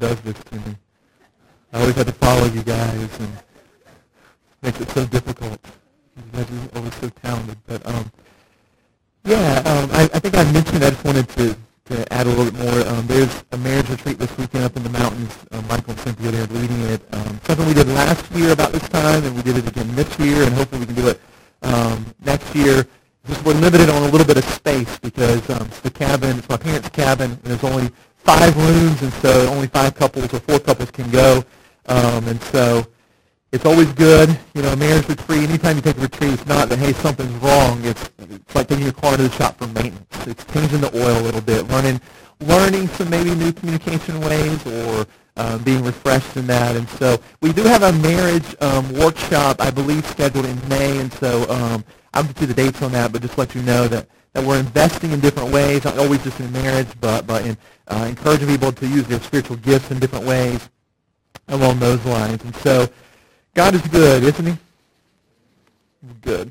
does this to me. I always had to follow you guys, and it makes it so difficult. You guys are always so talented. But, I think I mentioned, I just wanted to add a little bit more. There's a marriage retreat this weekend up in the mountains. Michael and Cynthia, they're leading it. Something we did last year about this time, and we did it again this year, and hopefully we can do it next year. Just we're limited on a little bit of space because it's the cabin, it's my parents' cabin, and there's only 5 rooms, and so only 5 couples or 4 couples can go. And so it's always good, you know, a marriage retreat. Anytime you take a retreat, it's not that, hey, something's wrong. It's like taking your car to the shop for maintenance. It's changing the oil a little bit, learning some maybe new communication ways or being refreshed in that. And so we do have a marriage workshop, I believe, scheduled in May, and so I'll get you the dates on that, but just let you know that we're investing in different ways, not always just in marriage, but in encouraging people to use their spiritual gifts in different ways along those lines. And so God is good, isn't he? Good.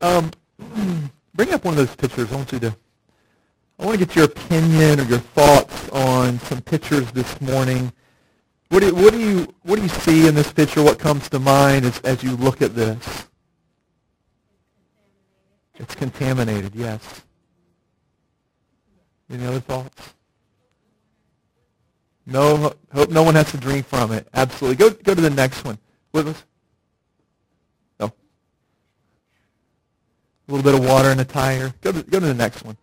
Bring up one of those pictures. I want to get your opinion or your thoughts on some pictures this morning. What do you see in this picture? What comes to mind as you look at this? It's contaminated, yes. Any other thoughts? No, hope no one has to drink from it. Absolutely. Go to the next one. What was? No. A little bit of water in a tire. Go to the next one.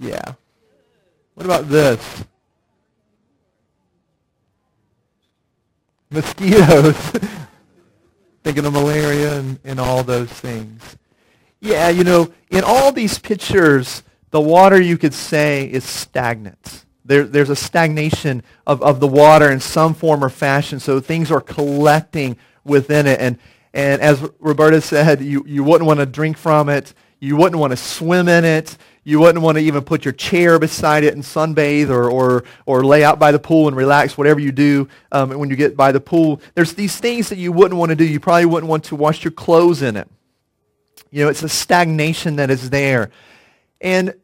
Yeah. What about this? Mosquitoes. Thinking of malaria and all those things. Yeah, in all these pictures, the water, you could say, is stagnant. There's a stagnation of the water in some form or fashion, so things are collecting within it. And as Roberta said, you wouldn't want to drink from it. You wouldn't want to swim in it. You wouldn't want to even put your chair beside it and sunbathe or lay out by the pool and relax, whatever you do when you get by the pool. There's these things that you wouldn't want to do. You probably wouldn't want to wash your clothes in it. It's a stagnation that is there. And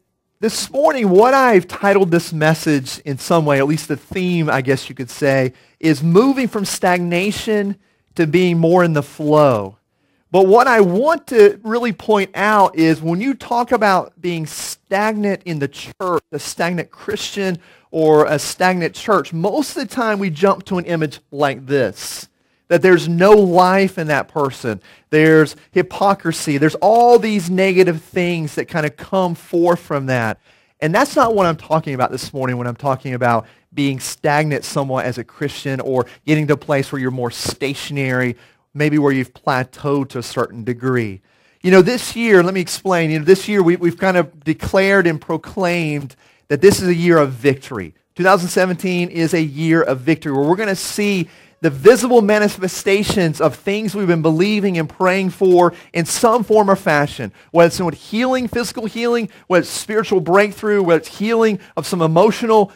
this morning, what I've titled this message in some way, at least the theme, I guess you could say, is moving from stagnation to being more in the flow. But what I want to really point out is when you talk about being stagnant in the church, a stagnant Christian or a stagnant church, most of the time we jump to an image like this, that there's no life in that person. There's hypocrisy. There's all these negative things that kind of come forth from that. And that's not what I'm talking about this morning when I'm talking about being stagnant somewhat as a Christian or getting to a place where you're more stationary, maybe where you've plateaued to a certain degree. This year, let me explain. This year we've kind of declared and proclaimed that this is a year of victory. 2017 is a year of victory where we're going to see the visible manifestations of things we've been believing and praying for in some form or fashion, whether it's with healing, physical healing, whether it's spiritual breakthrough, whether it's healing of some emotional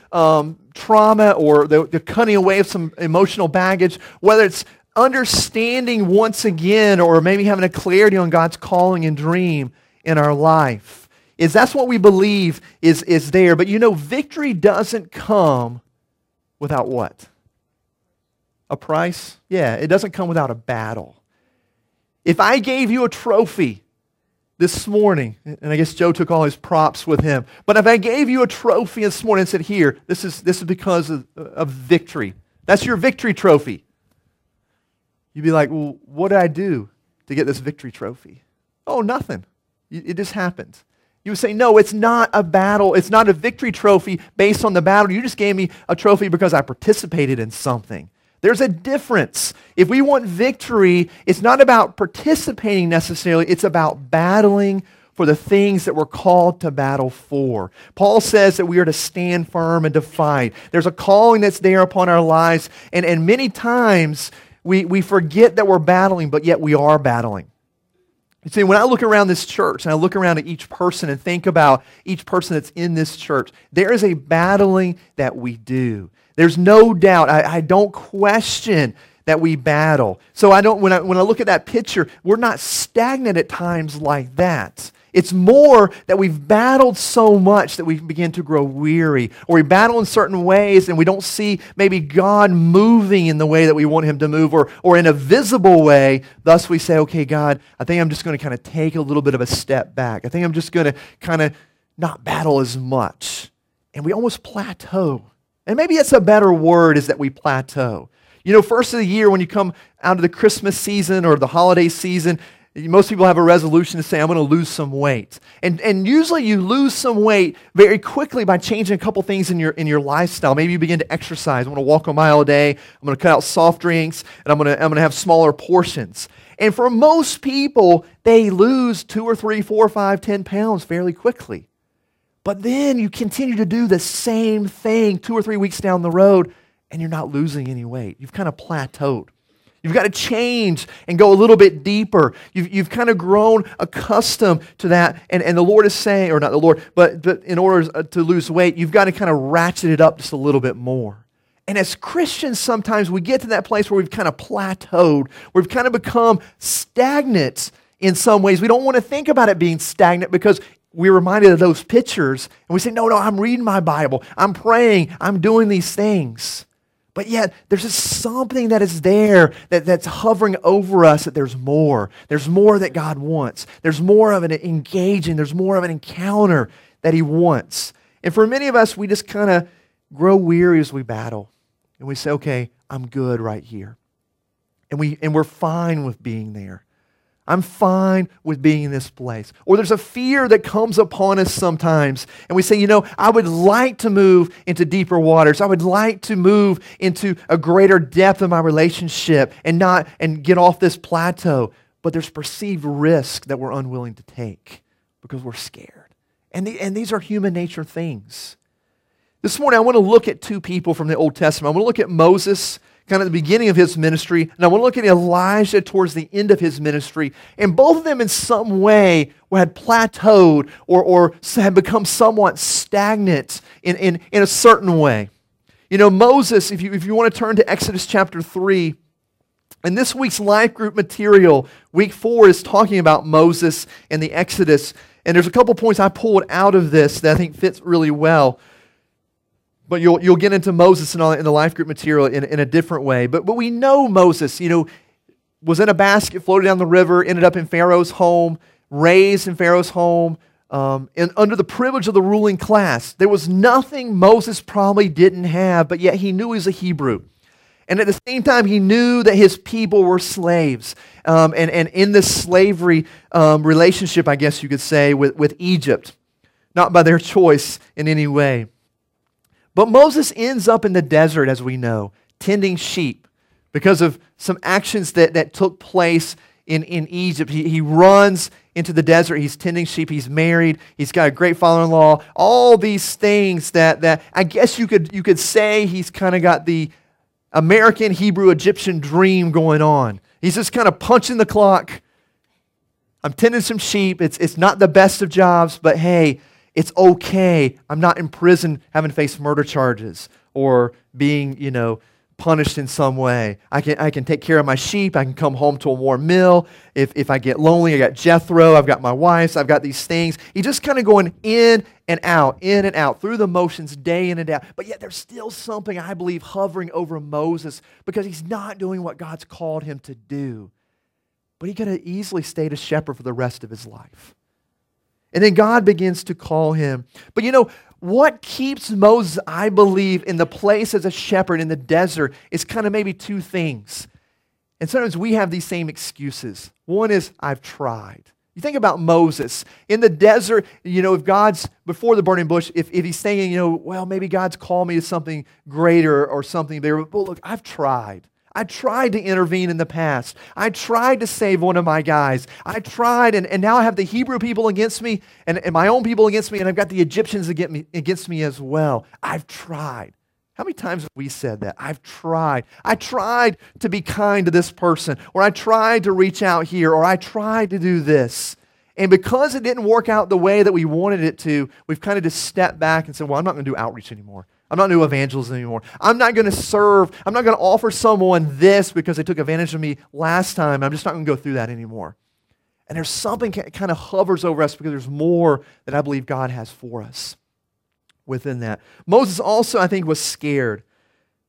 trauma or the cutting away of some emotional baggage, whether it's understanding once again, or maybe having a clarity on God's calling and dream in our life. That's what we believe is there. But victory doesn't come without what? A price? Yeah, it doesn't come without a battle. If I gave you a trophy this morning, and I guess Joe took all his props with him, but if I gave you a trophy this morning and said, here, this is because of victory. That's your victory trophy. You'd be like, well, what did I do to get this victory trophy? Oh, nothing. It just happened. You would say, no, it's not a battle. It's not a victory trophy based on the battle. You just gave me a trophy because I participated in something. There's a difference. If we want victory, it's not about participating necessarily. It's about battling for the things that we're called to battle for. Paul says that we are to stand firm and to fight. There's a calling that's there upon our lives, and many times we forget that we're battling, but yet we are battling. You see, when I look around this church, and I look around at each person and think about each person that's in this church, there is a battling that we do. There's no doubt. I don't question that we battle. So when I look at that picture, we're not stagnant at times like that. It's more that we've battled so much that we begin to grow weary, or we battle in certain ways and we don't see maybe God moving in the way that we want him to move, or in a visible way. Thus we say, okay, God, I think I'm just going to kind of take a little bit of a step back. I think I'm just going to kind of not battle as much. And we almost plateau. And maybe that's a better word, is that we plateau. You know, first of the year when you come out of the Christmas season or the holiday season, most people have a resolution to say, I'm going to lose some weight. And usually you lose some weight very quickly by changing a couple things in your lifestyle. Maybe you begin to exercise. I'm going to walk a mile a day. I'm going to cut out soft drinks, and I'm going to have smaller portions. And for most people, they lose 2 or 3, 4, 5, 10 pounds fairly quickly. But then you continue to do the same thing 2 or 3 weeks down the road, and you're not losing any weight. You've kind of plateaued. You've got to change and go a little bit deeper. You've kind of grown accustomed to that. And the Lord is saying, or not the Lord, but in order to lose weight, you've got to kind of ratchet it up just a little bit more. And as Christians, sometimes we get to that place where we've kind of plateaued. We've kind of become stagnant in some ways. We don't want to think about it being stagnant because we're reminded of those pictures. And we say, no, I'm reading my Bible. I'm praying. I'm doing these things. But yet, there's just something that is there that's hovering over us, that there's more. There's more that God wants. There's more of an engaging. There's more of an encounter that he wants. And for many of us, we just kind of grow weary as we battle. And we say, okay, I'm good right here. And we're fine with being there. I'm fine with being in this place. Or there's a fear that comes upon us sometimes, and we say, you know, I would like to move into deeper waters. I would like to move into a greater depth of my relationship and get off this plateau. But there's perceived risk that we're unwilling to take because we're scared. And these are human nature things. This morning, I want to look at two people from the Old Testament. I want to look at Moses, kind of the beginning of his ministry, and I want to look at Elijah towards the end of his ministry. And both of them in some way had plateaued or had become somewhat stagnant in a certain way. You know, Moses, if you want to turn to Exodus chapter 3, and this week's life group material, week 4, is talking about Moses and the Exodus. And there's a couple points I pulled out of this that I think fits really well. But you'll get into Moses and all in the life group material in a different way. But we know Moses, you know, was in a basket, floated down the river, ended up in Pharaoh's home, raised in Pharaoh's home, and under the privilege of the ruling class. There was nothing Moses probably didn't have, but yet he knew he was a Hebrew. And at the same time, he knew that his people were slaves. And in this slavery relationship, I guess you could say, with Egypt. Not by their choice in any way. But Moses ends up in the desert, as we know, tending sheep because of some actions that took place in Egypt. He runs into the desert. He's tending sheep. He's married. He's got a great father-in-law. All these things that I guess you could say he's kind of got the American Hebrew-Egyptian dream going on. He's just kind of punching the clock. I'm tending some sheep. It's not the best of jobs, but hey, it's okay. I'm not in prison having to face murder charges or being, you know, punished in some way. I can take care of my sheep. I can come home to a warm meal. If I get lonely, I got Jethro. I've got my wife. I've got these things. He's just kind of going in and out, through the motions day in and out. But yet there's still something, I believe, hovering over Moses because he's not doing what God's called him to do. But he could have easily stayed a shepherd for the rest of his life. And then God begins to call him. But you know, what keeps Moses, I believe, in the place as a shepherd in the desert is kind of maybe two things. And sometimes we have these same excuses. One is, I've tried. You think about Moses. In the desert, you know, if God's before the burning bush, if he's saying, you know, well, maybe God's called me to something greater or something bigger. But look, I've tried. I tried to intervene in the past. I tried to save one of my guys. I tried, and now I have the Hebrew people against me and my own people against me, and I've got the Egyptians against me as well. I've tried. How many times have we said that? I've tried. I tried to be kind to this person, or I tried to reach out here, or I tried to do this. And because it didn't work out the way that we wanted it to, we've kind of just stepped back and said, well, I'm not going to do outreach anymore. I'm not going to do evangelism anymore. I'm not going to serve. I'm not going to offer someone this because they took advantage of me last time. I'm just not going to go through that anymore. And there's something that kind of hovers over us because there's more that I believe God has for us within that. Moses also, I think, was scared.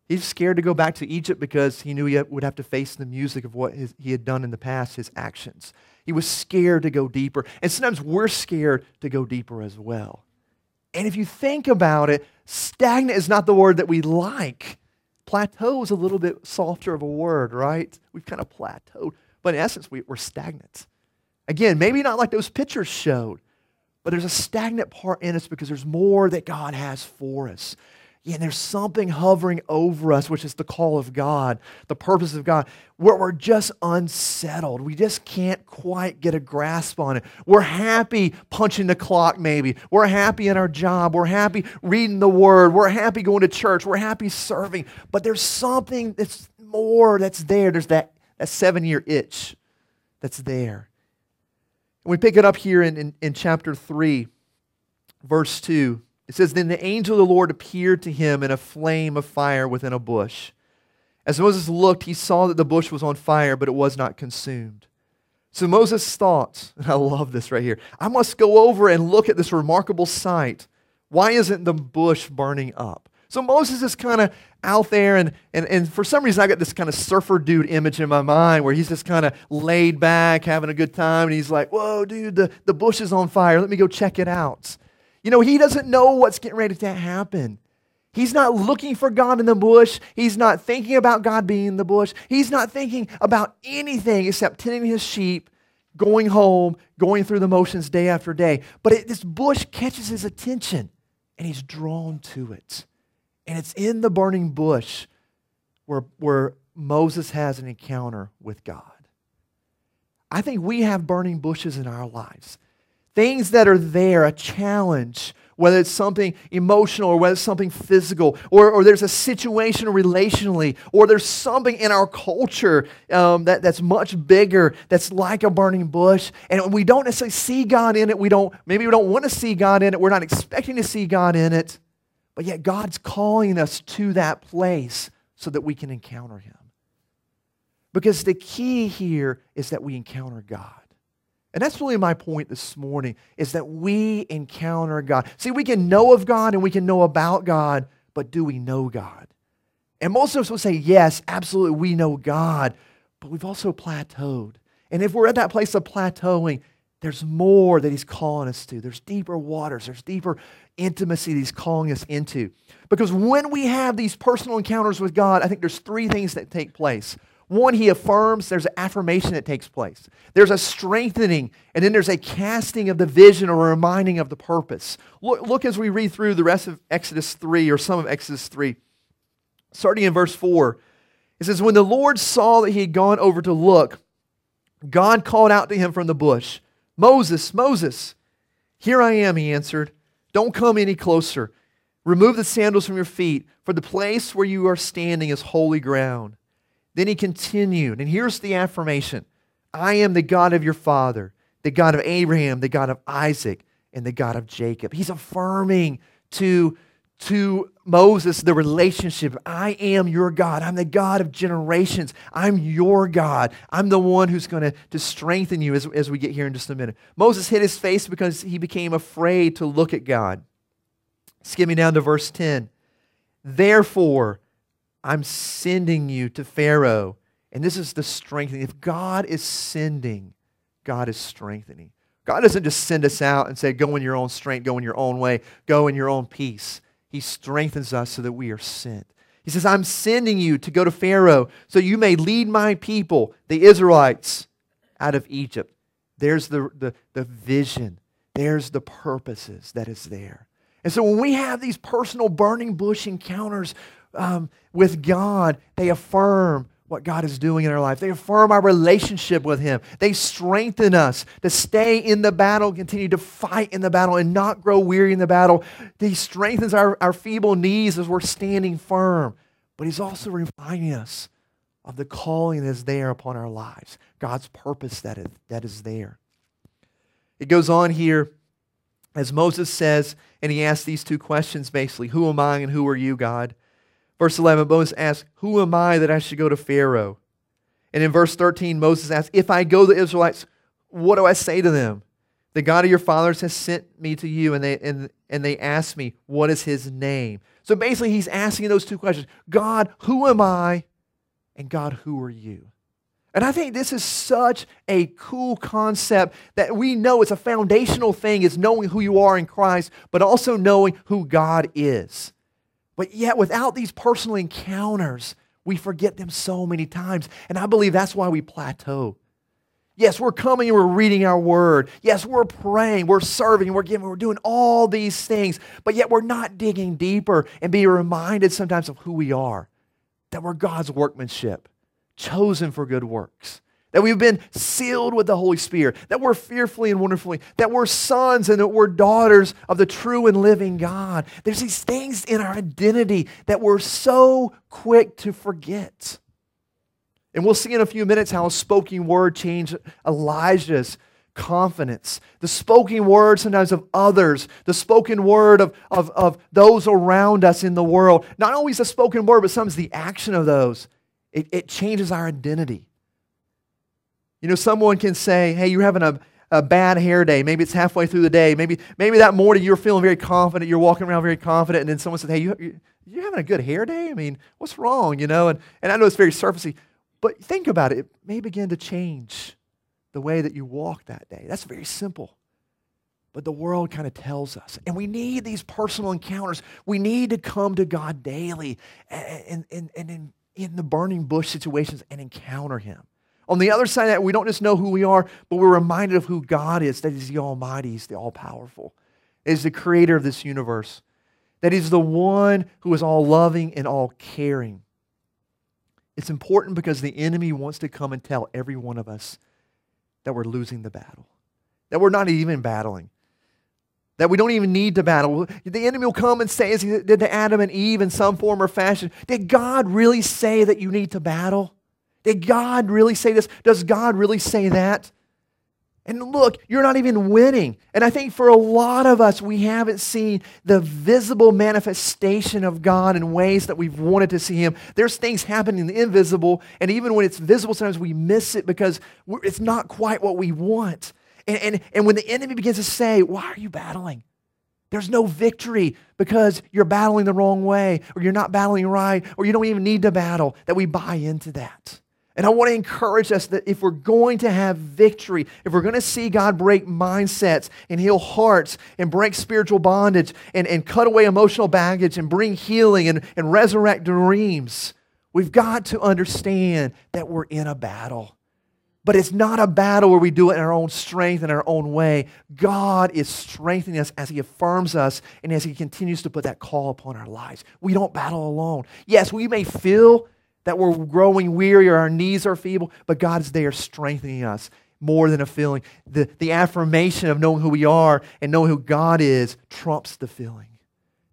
He's scared to go back to Egypt because he knew he would have to face the music of what he had done in the past, his actions. He was scared to go deeper. And sometimes we're scared to go deeper as well. And if you think about it, stagnant is not the word that we like. Plateau is a little bit softer of a word, right? We've kind of plateaued. But in essence, we're stagnant. Again, maybe not like those pictures showed, but there's a stagnant part in us because there's more that God has for us. Yeah, and there's something hovering over us, which is the call of God, the purpose of God, where we're just unsettled. We just can't quite get a grasp on it. We're happy punching the clock, maybe. We're happy in our job. We're happy reading the Word. We're happy going to church. We're happy serving. But there's something that's more that's there. There's that seven-year itch that's there. And we pick it up here in chapter 3, verse 2. It says, "Then the angel of the Lord appeared to him in a flame of fire within a bush. As Moses looked, he saw that the bush was on fire, but it was not consumed. So Moses thought," and I love this right here, "I must go over and look at this remarkable sight. Why isn't the bush burning up?" So Moses is kind of out there, and for some reason I got this kind of surfer dude image in my mind where he's just kind of laid back, having a good time, and he's like, "Whoa, dude, the bush is on fire. Let me go check it out." You know, he doesn't know what's getting ready to happen. He's not looking for God in the bush. He's not thinking about God being in the bush. He's not thinking about anything except tending his sheep, going home, going through the motions day after day. But this bush catches his attention, and he's drawn to it. And it's in the burning bush where Moses has an encounter with God. I think we have burning bushes in our lives. Things that are there, a challenge, whether it's something emotional or whether it's something physical, or there's a situation relationally, or there's something in our culture that's much bigger, that's like a burning bush, and we don't necessarily see God in it. Maybe we don't want to see God in it. We're not expecting to see God in it. But yet God's calling us to that place so that we can encounter Him. Because the key here is that we encounter God. And that's really my point this morning, is that we encounter God. See, we can know of God and we can know about God, but do we know God? And most of us will say, yes, absolutely, we know God, but we've also plateaued. And if we're at that place of plateauing, there's more that He's calling us to. There's deeper waters. There's deeper intimacy that He's calling us into. Because when we have these personal encounters with God, I think there's three things that take place. One, He affirms. There's an affirmation that takes place. There's a strengthening, and then there's a casting of the vision or a reminding of the purpose. Look as we read through the rest of Exodus 3 or some of Exodus 3. Starting in verse 4, it says, "When the Lord saw that he had gone over to look, God called out to him from the bush, 'Moses, Moses.' 'Here I am,' he answered. 'Don't come any closer. Remove the sandals from your feet, for the place where you are standing is holy ground.' Then he continued," and here's the affirmation, "'I am the God of your father, the God of Abraham, the God of Isaac, and the God of Jacob.'" He's affirming to Moses the relationship. I am your God. I'm the God of generations. I'm your God. I'm the one who's going to strengthen you, as we get here in just a minute. Moses hid his face because he became afraid to look at God. Skimming down to verse 10. "Therefore, I'm sending you to Pharaoh." And this is the strengthening. If God is sending, God is strengthening. God doesn't just send us out and say, go in your own strength, go in your own way, go in your own peace. He strengthens us so that we are sent. He says, "I'm sending you to go to Pharaoh so you may lead my people, the Israelites, out of Egypt." There's the vision. There's the purposes that is there. And so when we have these personal burning bush encounters with God, they affirm what God is doing in our life. They affirm our relationship with Him. They strengthen us to stay in the battle, continue to fight in the battle, and not grow weary in the battle. He strengthens our feeble knees as we're standing firm. But He's also reminding us of the calling that is there upon our lives, God's purpose that is there. It goes on here, as Moses says, and he asks these two questions basically, who am I and who are you, God? Verse 11, Moses asks, who am I that I should go to Pharaoh? And in verse 13, Moses asks, if I go to the Israelites, What do I say to them? The God of your fathers has sent me to you, and they ask me, what is his name? So basically, he's asking those two questions. God, who am I? And God, who are you? And I think this is such a cool concept that we know it's a foundational thing, is knowing who you are in Christ, but also knowing who God is. But yet, without these personal encounters, we forget them so many times. And I believe that's why we plateau. Yes, we're coming and we're reading our word. Yes, we're praying, we're serving, we're giving, we're doing all these things. But yet we're not digging deeper and being reminded sometimes of who we are, that we're God's workmanship, chosen for good works, that we've been sealed with the Holy Spirit, that we're fearfully and wonderfully, that we're sons and that we're daughters of the true and living God. There's these things in our identity that we're so quick to forget. And we'll see in a few minutes how a spoken word changed Elijah's confidence. The spoken word sometimes of others, the spoken word of those around us in the world. Not always the spoken word, but sometimes the action of those. It changes our identity. You know, someone can say, hey, you're having a bad hair day. Maybe it's halfway through the day. Maybe that morning you're feeling very confident. You're walking around very confident. And then someone says, hey, you're having a good hair day? I mean, what's wrong? You know, and I know it's very surfacey. But think about it. It may begin to change the way that you walk that day. That's very simple. But the world kind of tells us. And we need these personal encounters. We need to come to God daily and in the burning bush situations and encounter Him. On the other side of that, we don't just know who we are, but we're reminded of who God is, that He's the Almighty, He's the All-Powerful, He's the Creator of this universe, that He's the one who is all-loving and all-caring. It's important because the enemy wants to come and tell every one of us that we're losing the battle, that we're not even battling, that we don't even need to battle. The enemy will come and say, as he did to Adam and Eve in some form or fashion, did God really say that you need to battle? Did God really say this? Does God really say that? And look, you're not even winning. And I think for a lot of us, we haven't seen the visible manifestation of God in ways that we've wanted to see Him. There's things happening in the invisible, and even when it's visible, sometimes we miss it because it's not quite what we want. And when the enemy begins to say, why are you battling? There's no victory because you're battling the wrong way, or you're not battling right, or you don't even need to battle, that we buy into that. And I want to encourage us that if we're going to have victory, if we're going to see God break mindsets and heal hearts and break spiritual bondage and cut away emotional baggage and bring healing and resurrect dreams, we've got to understand that we're in a battle. But it's not a battle where we do it in our own strength and our own way. God is strengthening us as He affirms us and as He continues to put that call upon our lives. We don't battle alone. Yes, we may feel that we're growing weary or our knees are feeble, but God is there strengthening us more than a feeling. The affirmation of knowing who we are and knowing who God is trumps the feeling.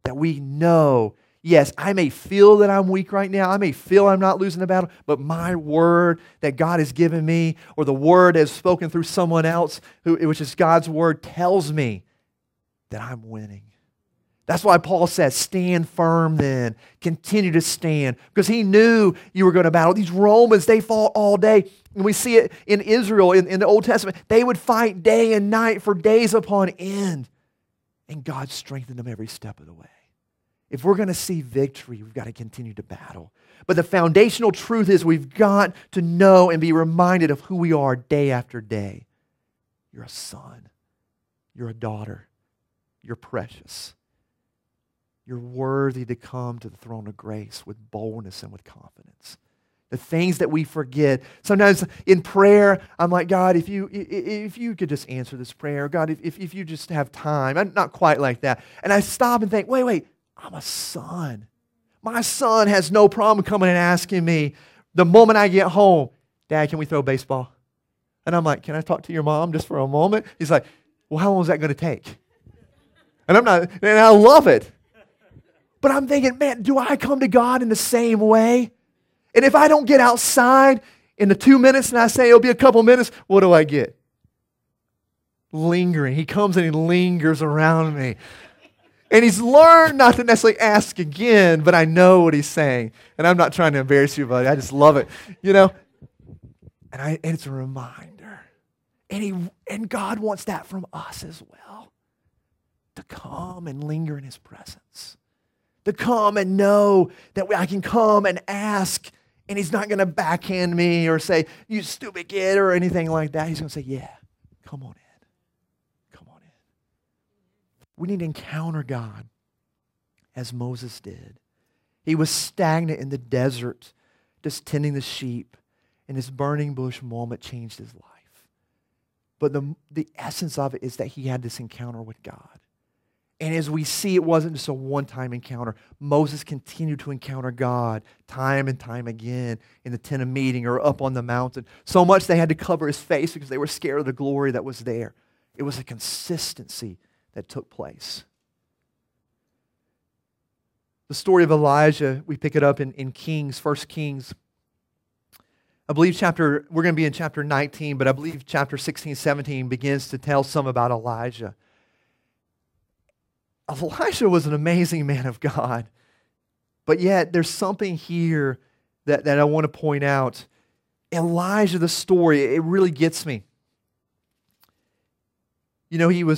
That we know, yes, I may feel that I'm weak right now, I may feel I'm not losing the battle, but my word that God has given me, or the word that is spoken through someone else, which is God's word, tells me that I'm winning. That's why Paul says, stand firm then. Continue to stand. Because he knew you were going to battle. These Romans, they fought all day. And we see it in Israel, in the Old Testament. They would fight day and night for days upon end. And God strengthened them every step of the way. If we're going to see victory, we've got to continue to battle. But the foundational truth is we've got to know and be reminded of who we are day after day. You're a son. You're a daughter. You're precious. You're worthy to come to the throne of grace with boldness and with confidence. The things that we forget. Sometimes in prayer, I'm like, God, if you could just answer this prayer. God, if you just have time. I'm not quite like that. And I stop and think, wait, I'm a son. My son has no problem coming and asking me the moment I get home, Dad, can we throw baseball? And I'm like, can I talk to your mom just for a moment? He's like, well, how long is that going to take? And I love it. But I'm thinking, man, do I come to God in the same way? And if I don't get outside in the 2 minutes and I say it'll be a couple minutes, what do I get? Lingering. He comes and he lingers around me. And he's learned not to necessarily ask again, but I know what he's saying. And I'm not trying to embarrass you, buddy. I just love it, you know? And it's a reminder. And God wants that from us as well, to come and linger in his presence, to come and know that I can come and ask, and he's not going to backhand me or say, you stupid kid, or anything like that. He's going to say, yeah, come on in. Come on in. We need to encounter God as Moses did. He was stagnant in the desert, just tending the sheep, and his burning bush moment changed his life. But the essence of it is that he had this encounter with God. And as we see, it wasn't just a one-time encounter. Moses continued to encounter God time and time again in the tent of meeting or up on the mountain. So much they had to cover his face because they were scared of the glory that was there. It was a consistency that took place. The story of Elijah, we pick it up in Kings, 1 Kings. I believe we're going to be in chapter 19, but I believe chapter 16, 17 begins to tell some about Elijah. Elijah was an amazing man of God, but yet there's something here that I want to point out. Elijah, the story, it really gets me. You know,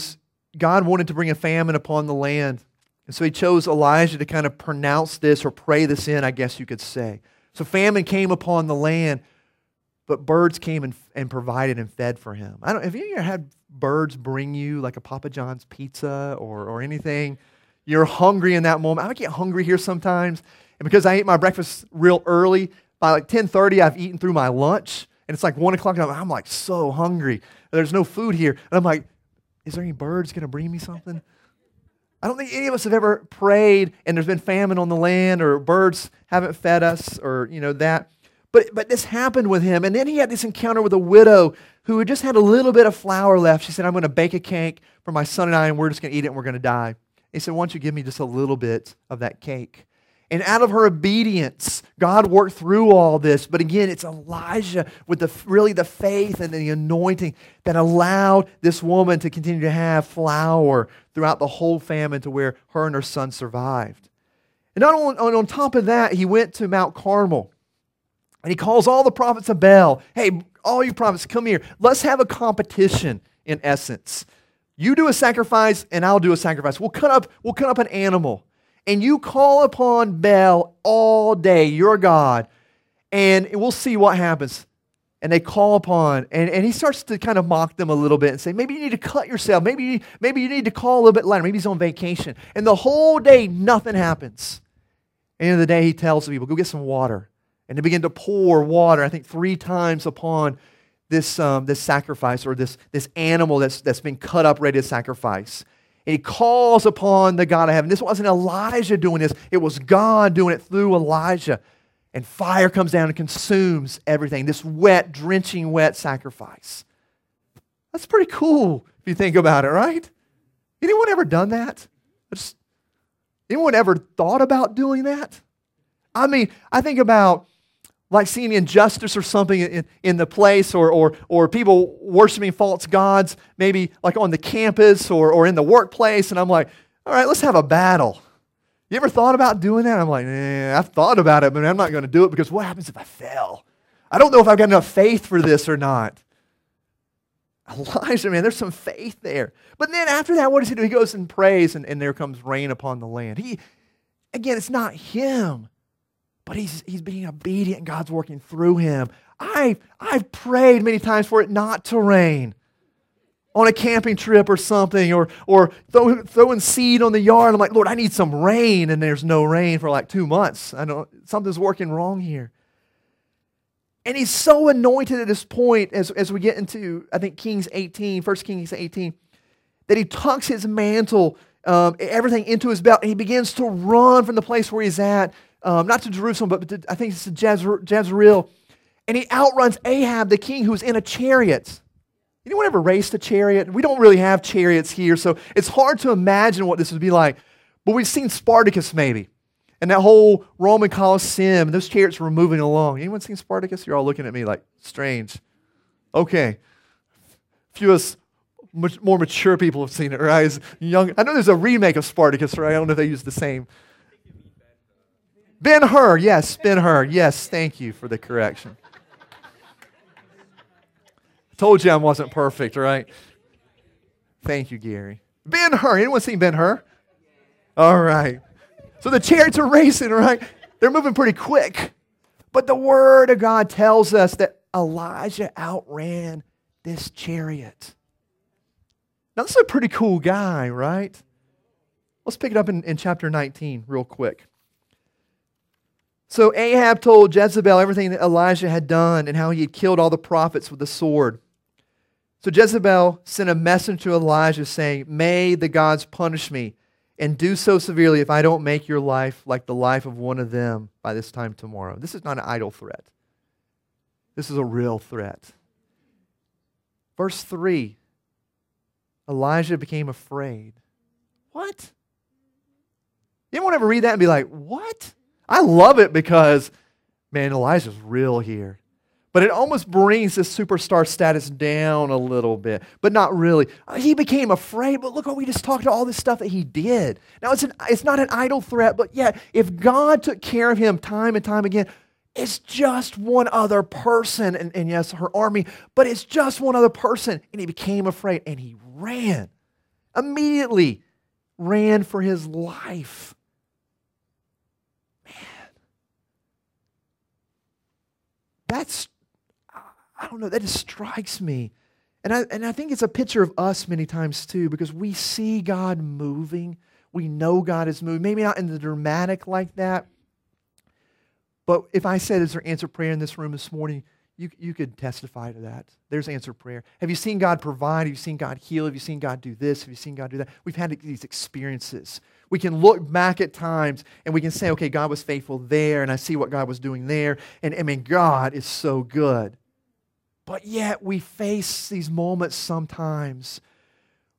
God wanted to bring a famine upon the land, and so he chose Elijah to kind of pronounce this or pray this in, I guess you could say. So famine came upon the land, but birds came and provided and fed for him. Have you ever had birds bring you like a Papa John's pizza or anything? You're hungry in that moment. I get hungry here sometimes. And because I ate my breakfast real early, by like 10:30, I've eaten through my lunch. And it's like 1 o'clock, and I'm like so hungry. There's no food here. And I'm like, is there any birds going to bring me something? I don't think any of us have ever prayed and there's been famine on the land or birds haven't fed us or, you know, that. But this happened with him. And then he had this encounter with a widow who had just had a little bit of flour left. She said, I'm going to bake a cake for my son and I, and we're just going to eat it and we're going to die. He said, why don't you give me just a little bit of that cake? And out of her obedience, God worked through all this. But again, it's Elijah with the faith and the anointing that allowed this woman to continue to have flour throughout the whole famine to where her and her son survived. And not on top of that, he went to Mount Carmel. And he calls all the prophets of Baal. Hey, all you prophets, come here. Let's have a competition in essence. You do a sacrifice and I'll do a sacrifice. We'll cut up an animal. And you call upon Baal all day, your God, and we'll see what happens. And they call upon, and he starts to kind of mock them a little bit and say, maybe you need to cut yourself. Maybe you need to call a little bit later. Maybe he's on vacation. And the whole day, nothing happens. At the end of the day, he tells the people, go get some water. And they begin to pour water, I think 3 times upon this sacrifice or this animal that's been cut up ready to sacrifice. And he calls upon the God of heaven. This wasn't Elijah doing this. It was God doing it through Elijah. And fire comes down and consumes everything. This wet, drenching wet sacrifice. That's pretty cool if you think about it, right? Anyone ever done that? Anyone ever thought about doing that? I mean, I think about like seeing injustice or something in the place or people worshiping false gods, maybe like on the campus or in the workplace. And I'm like, all right, let's have a battle. You ever thought about doing that? I'm like, I've thought about it, but I'm not going to do it because what happens if I fail? I don't know if I've got enough faith for this or not. Elijah, man, there's some faith there. But then after that, what does he do? He goes and prays and there comes rain upon the land. Again, it's not him. But he's being obedient and God's working through him. I've prayed many times for it not to rain on a camping trip or something or throwing seed on the yard. I'm like, Lord, I need some rain, and there's no rain for like 2 months. Something's working wrong here. And he's so anointed at this point as we get into, I think, Kings 18, 1 Kings 18, that he tucks his mantle, everything into his belt, and he begins to run from the place where he's at. Not to Jerusalem, but to, I think it's to Jezreel. And he outruns Ahab, the king, who's in a chariot. Anyone ever raced a chariot? We don't really have chariots here, so it's hard to imagine what this would be like. But we've seen Spartacus, maybe, and that whole Roman Colosseum. Those chariots were moving along. Anyone seen Spartacus? You're all looking at me like, strange. Okay. A few of us more mature people have seen it, right? As young, I know there's a remake of Spartacus, right? I don't know if they use the same. Ben-Hur, yes, thank you for the correction. I told you I wasn't perfect, right? Thank you, Gary. Ben-Hur. Anyone seen Ben-Hur? All right. So the chariots are racing, right? They're moving pretty quick. But the Word of God tells us that Elijah outran this chariot. Now, this is a pretty cool guy, right? Let's pick it up in chapter 19 real quick. So Ahab told Jezebel everything that Elijah had done and how he had killed all the prophets with the sword. So Jezebel sent a message to Elijah saying, "May the gods punish me and do so severely if I don't make your life like the life of one of them by this time tomorrow." This is not an idle threat. This is a real threat. Verse 3, Elijah became afraid. What? Anyone ever read that and be like, what? I love it because, man, Elijah's real here. But it almost brings this superstar status down a little bit, but not really. He became afraid, but look what we just talked about, all this stuff that he did. Now, it's not an idle threat, but yet, if God took care of him time and time again, it's just one other person, and yes, her army, but it's just one other person, and he became afraid, and he ran. Immediately ran for his life. Man. That's... I don't know, that just strikes me. And I think it's a picture of us many times too, because we see God moving. We know God is moving. Maybe not in the dramatic like that. But if I said, is there answered prayer in this room this morning, you could testify to that. There's answered prayer. Have you seen God provide? Have you seen God heal? Have you seen God do this? Have you seen God do that? We've had these experiences. We can look back at times and we can say, okay, God was faithful there, and I see what God was doing there. And I mean, God is so good. But yet we face these moments sometimes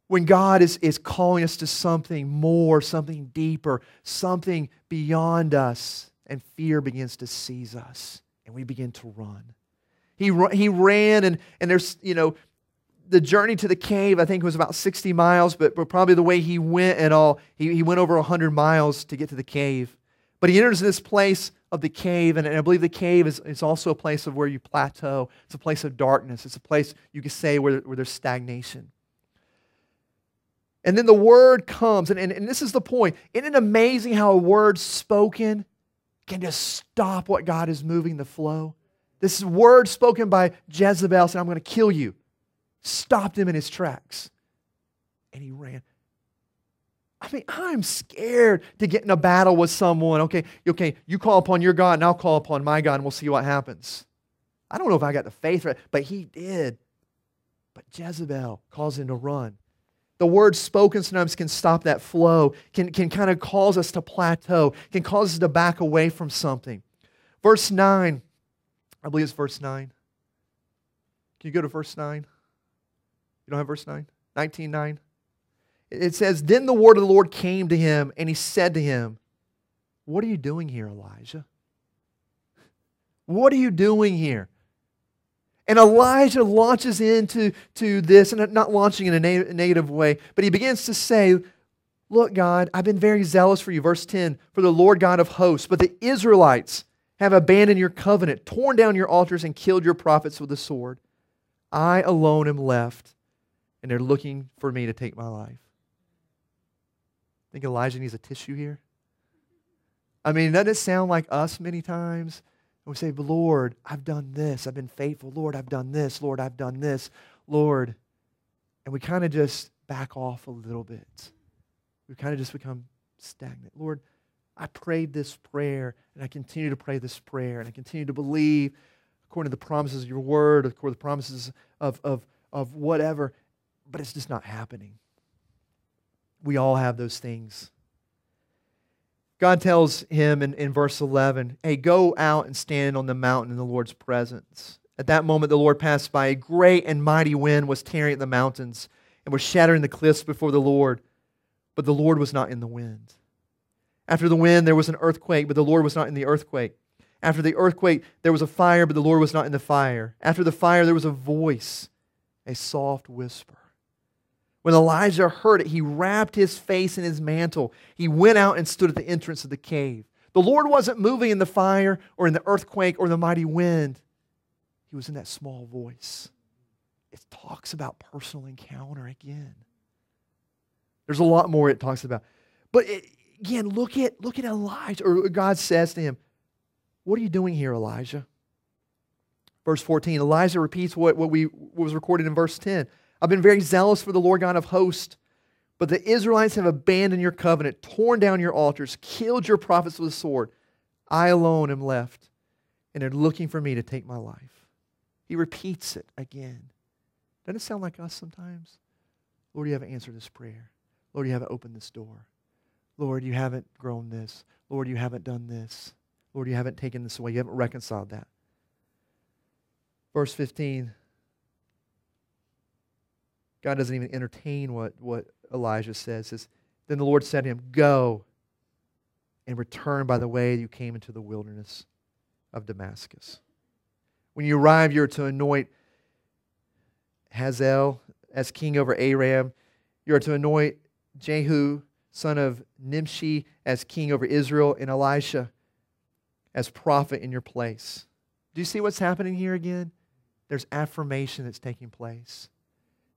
when God is calling us to something more, something deeper, something beyond us, and fear begins to seize us, and we begin to run. He ran, and there's, you know, the journey to the cave, I think it was about 60 miles, but probably the way he went and all, he went over 100 miles to get to the cave. But he enters this place of the cave, and I believe the cave is also a place of where you plateau. It's a place of darkness. It's a place, you could say, where there's stagnation. And then the word comes, and this is the point. Isn't it amazing how a word spoken can just stop what God is moving, the flow? This word spoken by Jezebel said, "I'm going to kill you," stopped him in his tracks, and he ran. I mean, I'm scared to get in a battle with someone. Okay, you call upon your God and I'll call upon my God and we'll see what happens. I don't know if I got the faith right, but he did. But Jezebel calls him to run. The word spoken sometimes can stop that flow, can kind of cause us to plateau, can cause us to back away from something. Verse 9, I believe it's verse 9. Can you go to verse 9? You don't have verse 9? 19:9? It says, "Then the word of the Lord came to him, and he said to him, 'What are you doing here, Elijah? What are you doing here?'" And Elijah launches into this, and not launching in a negative way, but he begins to say, "Look, God, I've been very zealous for you." Verse 10, "For the Lord God of hosts, but the Israelites have abandoned your covenant, torn down your altars, and killed your prophets with the sword. I alone am left, and they're looking for me to take my life." Think Elijah needs a tissue here? I mean, doesn't it sound like us many times? We say, "Lord, I've done this. I've been faithful. Lord, I've done this. Lord, I've done this. Lord." And we kind of just back off a little bit. We kind of just become stagnant. "Lord, I prayed this prayer, and I continue to pray this prayer, and I continue to believe according to the promises of your word, according to the promises of whatever, but it's just not happening." We all have those things. God tells him in verse 11, "Hey, go out and stand on the mountain in the Lord's presence." At that moment, the Lord passed by. A great and mighty wind was tearing at the mountains and was shattering the cliffs before the Lord. But the Lord was not in the wind. After the wind, there was an earthquake, but the Lord was not in the earthquake. After the earthquake, there was a fire, but the Lord was not in the fire. After the fire, there was a voice, a soft whisper. When Elijah heard it, he wrapped his face in his mantle. He went out and stood at the entrance of the cave. The Lord wasn't moving in the fire or in the earthquake or the mighty wind. He was in that small voice. It talks about personal encounter again. There's a lot more it talks about. But again, look at Elijah, or God says to him, "What are you doing here, Elijah?" Verse 14, Elijah repeats what was recorded in verse 10. "I've been very zealous for the Lord God of hosts, but the Israelites have abandoned your covenant, torn down your altars, killed your prophets with the sword. I alone am left, and they're looking for me to take my life." He repeats it again. Doesn't it sound like us sometimes? Lord, you haven't answered this prayer. Lord, you haven't opened this door. Lord, you haven't grown this. Lord, you haven't done this. Lord, you haven't taken this away. You haven't reconciled that. Verse 15, God doesn't even entertain what Elijah says. It says, "Then the Lord said to him, 'Go and return by the way you came into the wilderness of Damascus.' When you arrive, you're to anoint Hazael as king over Aram. You are to anoint Jehu, son of Nimshi, as king over Israel, and Elisha as prophet in your place." Do you see what's happening here again? There's affirmation that's taking place.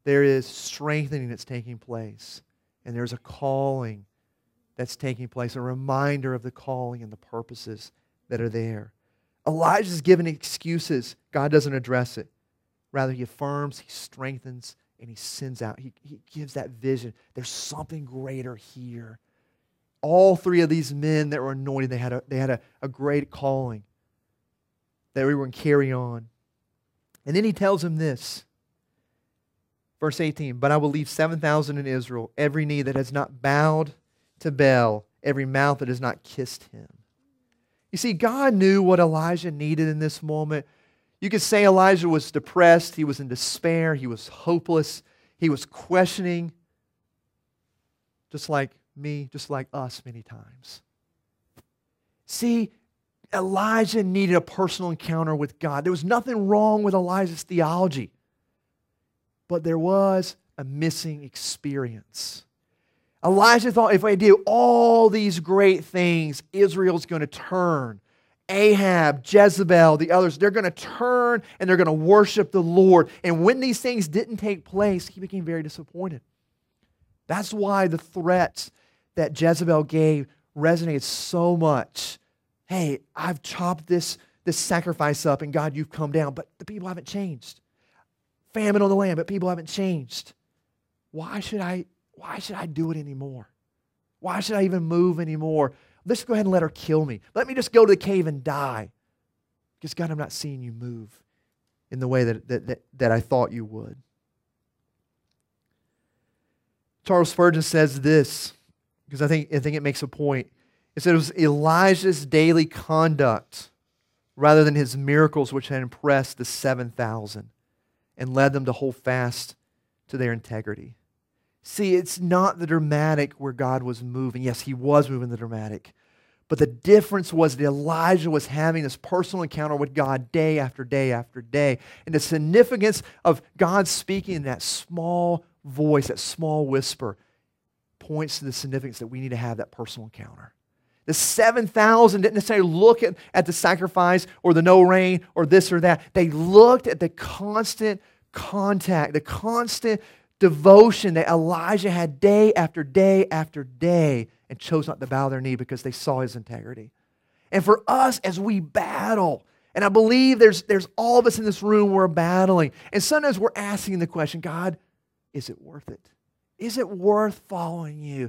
There is strengthening that's taking place. And there's a calling that's taking place, a reminder of the calling and the purposes that are there. Elijah's given excuses. God doesn't address it. Rather, he affirms, he strengthens, and he sends out. He gives that vision. There's something greater here. All three of these men that were anointed, they had a great calling that we were going to carry on. And then he tells him this. Verse 18, "But I will leave 7,000 in Israel, every knee that has not bowed to Baal, every mouth that has not kissed him." You see, God knew what Elijah needed in this moment. You could say Elijah was depressed, he was in despair, he was hopeless, he was questioning, just like me, just like us many times. See, Elijah needed a personal encounter with God. There was nothing wrong with Elijah's theology, but there was a missing experience. Elijah thought, if I do all these great things, Israel's going to turn. Ahab, Jezebel, the others, they're going to turn and they're going to worship the Lord. And when these things didn't take place, he became very disappointed. That's why the threats that Jezebel gave resonated so much. Hey, I've chopped this sacrifice up, and God, you've come down, but the people haven't changed. Famine on the land, but people haven't changed. Why should I do it anymore? Why should I even move anymore? Let's go ahead and let her kill me. Let me just go to the cave and die. Because God, I'm not seeing you move in the way that I thought you would. Charles Spurgeon says this, because I think it makes a point. It said it was Elijah's daily conduct rather than his miracles which had impressed the 7,000 and led them to hold fast to their integrity. See, it's not the dramatic where God was moving. Yes, he was moving the dramatic. But the difference was that Elijah was having this personal encounter with God day after day after day. And the significance of God speaking in that small voice, that small whisper, points to the significance that we need to have that personal encounter. The 7,000 didn't necessarily look at the sacrifice or the no rain or this or that. They looked at the constant contact, the constant devotion that Elijah had day after day after day, and chose not to bow their knee because they saw his integrity. And for us, as we battle, and I believe there's all of us in this room, we're battling. And sometimes we're asking the question, God, is it worth it? Is it worth following you?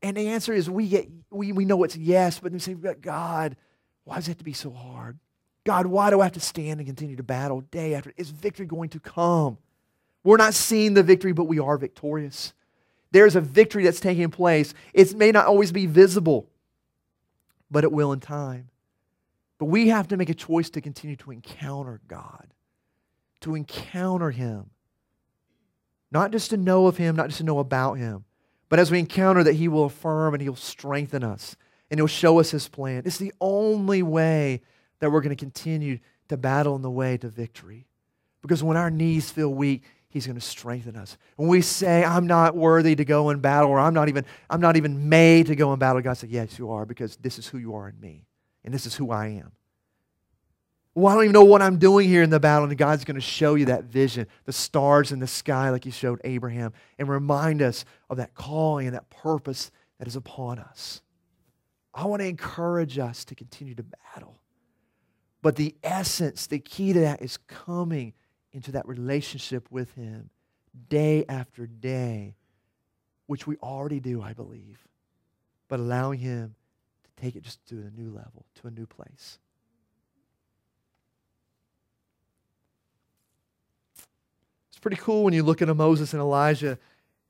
And the answer is we know it's yes, but we say, God, why does it have to be so hard? God, why do I have to stand and continue to battle day after? Is victory going to come? We're not seeing the victory, but we are victorious. There's a victory that's taking place. It may not always be visible, but it will in time. But we have to make a choice to continue to encounter God, to encounter Him. Not just to know of Him, not just to know about Him, but as we encounter that, He will affirm and He'll strengthen us and He'll show us His plan. It's the only way that we're going to continue to battle on the way to victory. Because when our knees feel weak, He's going to strengthen us. When we say, I'm not worthy to go in battle, or I'm not even made to go in battle, God said, yes, you are, because this is who you are in me, and this is who I am. well, I don't even know what I'm doing here in the battle. And God's going to show you that vision, the stars in the sky like he showed Abraham, and remind us of that calling and that purpose that is upon us. I want to encourage us to continue to battle. But the essence, the key to that is coming into that relationship with him day after day, which we already do, I believe, but allowing him to take it just to a new level, to a new place. It's pretty cool when you look at Moses and Elijah,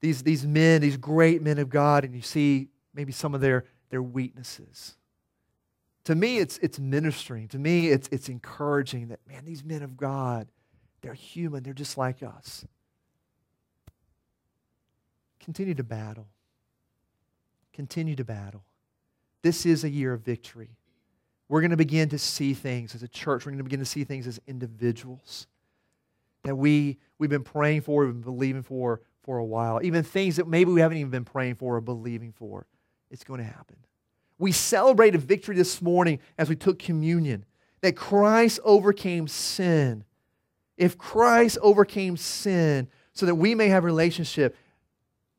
these men, these great men of God, and you see maybe some of their weaknesses. To me, it's ministering. To me, it's encouraging that, man, these men of God, they're human. They're just like us. Continue to battle. Continue to battle. This is a year of victory. We're going to begin to see things as a church. We're going to begin to see things as individuals that we've been praying for, we've been believing for a while. Even things that maybe we haven't even been praying for or believing for. It's going to happen. We celebrated victory this morning as we took communion, that Christ overcame sin. If Christ overcame sin so that we may have a relationship,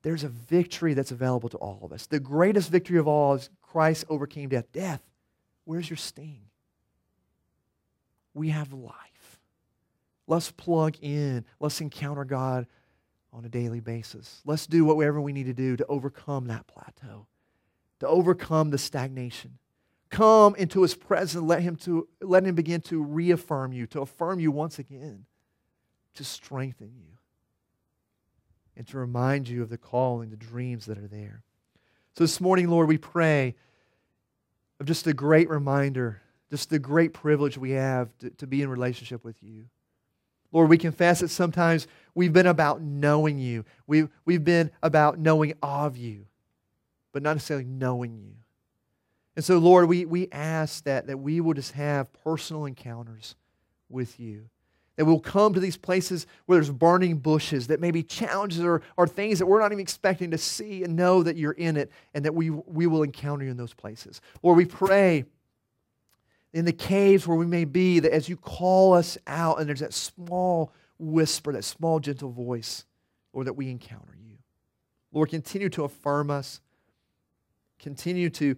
there's a victory that's available to all of us. The greatest victory of all is Christ overcame death. Death, where's your sting? We have life. Let's plug in. Let's encounter God on a daily basis. Let's do whatever we need to do to overcome that plateau, to overcome the stagnation. Come into his presence. Let him begin to reaffirm you, to affirm you once again, to strengthen you, and to remind you of the calling, the dreams that are there. So this morning, Lord, we pray of just a great reminder, just the great privilege we have to be in relationship with you. Lord, we confess that sometimes we've been about knowing you. We've been about knowing of you, but not necessarily knowing you. And so, Lord, we ask that we will just have personal encounters with you, that we'll come to these places where there's burning bushes, that maybe challenges or things that we're not even expecting to see, and know that you're in it, and that we will encounter you in those places. Lord, we pray in the caves where we may be, that as you call us out and there's that small whisper, that small gentle voice, Lord, that we encounter you. Lord, continue to affirm us. Continue to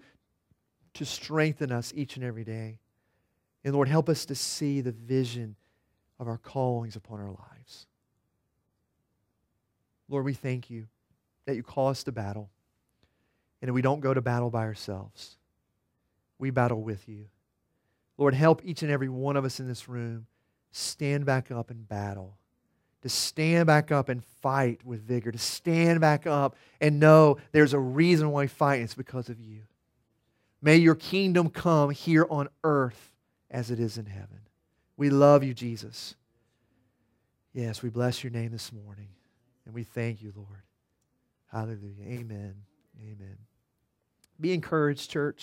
strengthen us each and every day. And Lord, help us to see the vision of our callings upon our lives. Lord, we thank you that you call us to battle, and that we don't go to battle by ourselves. We battle with you. Lord, help each and every one of us in this room stand back up and battle, to stand back up and fight with vigor, to stand back up and know there's a reason why we fight, and it's because of you. May your kingdom come here on earth as it is in heaven. We love you, Jesus. Yes, we bless your name this morning, and we thank you, Lord. Hallelujah. Amen. Amen. Be encouraged, church.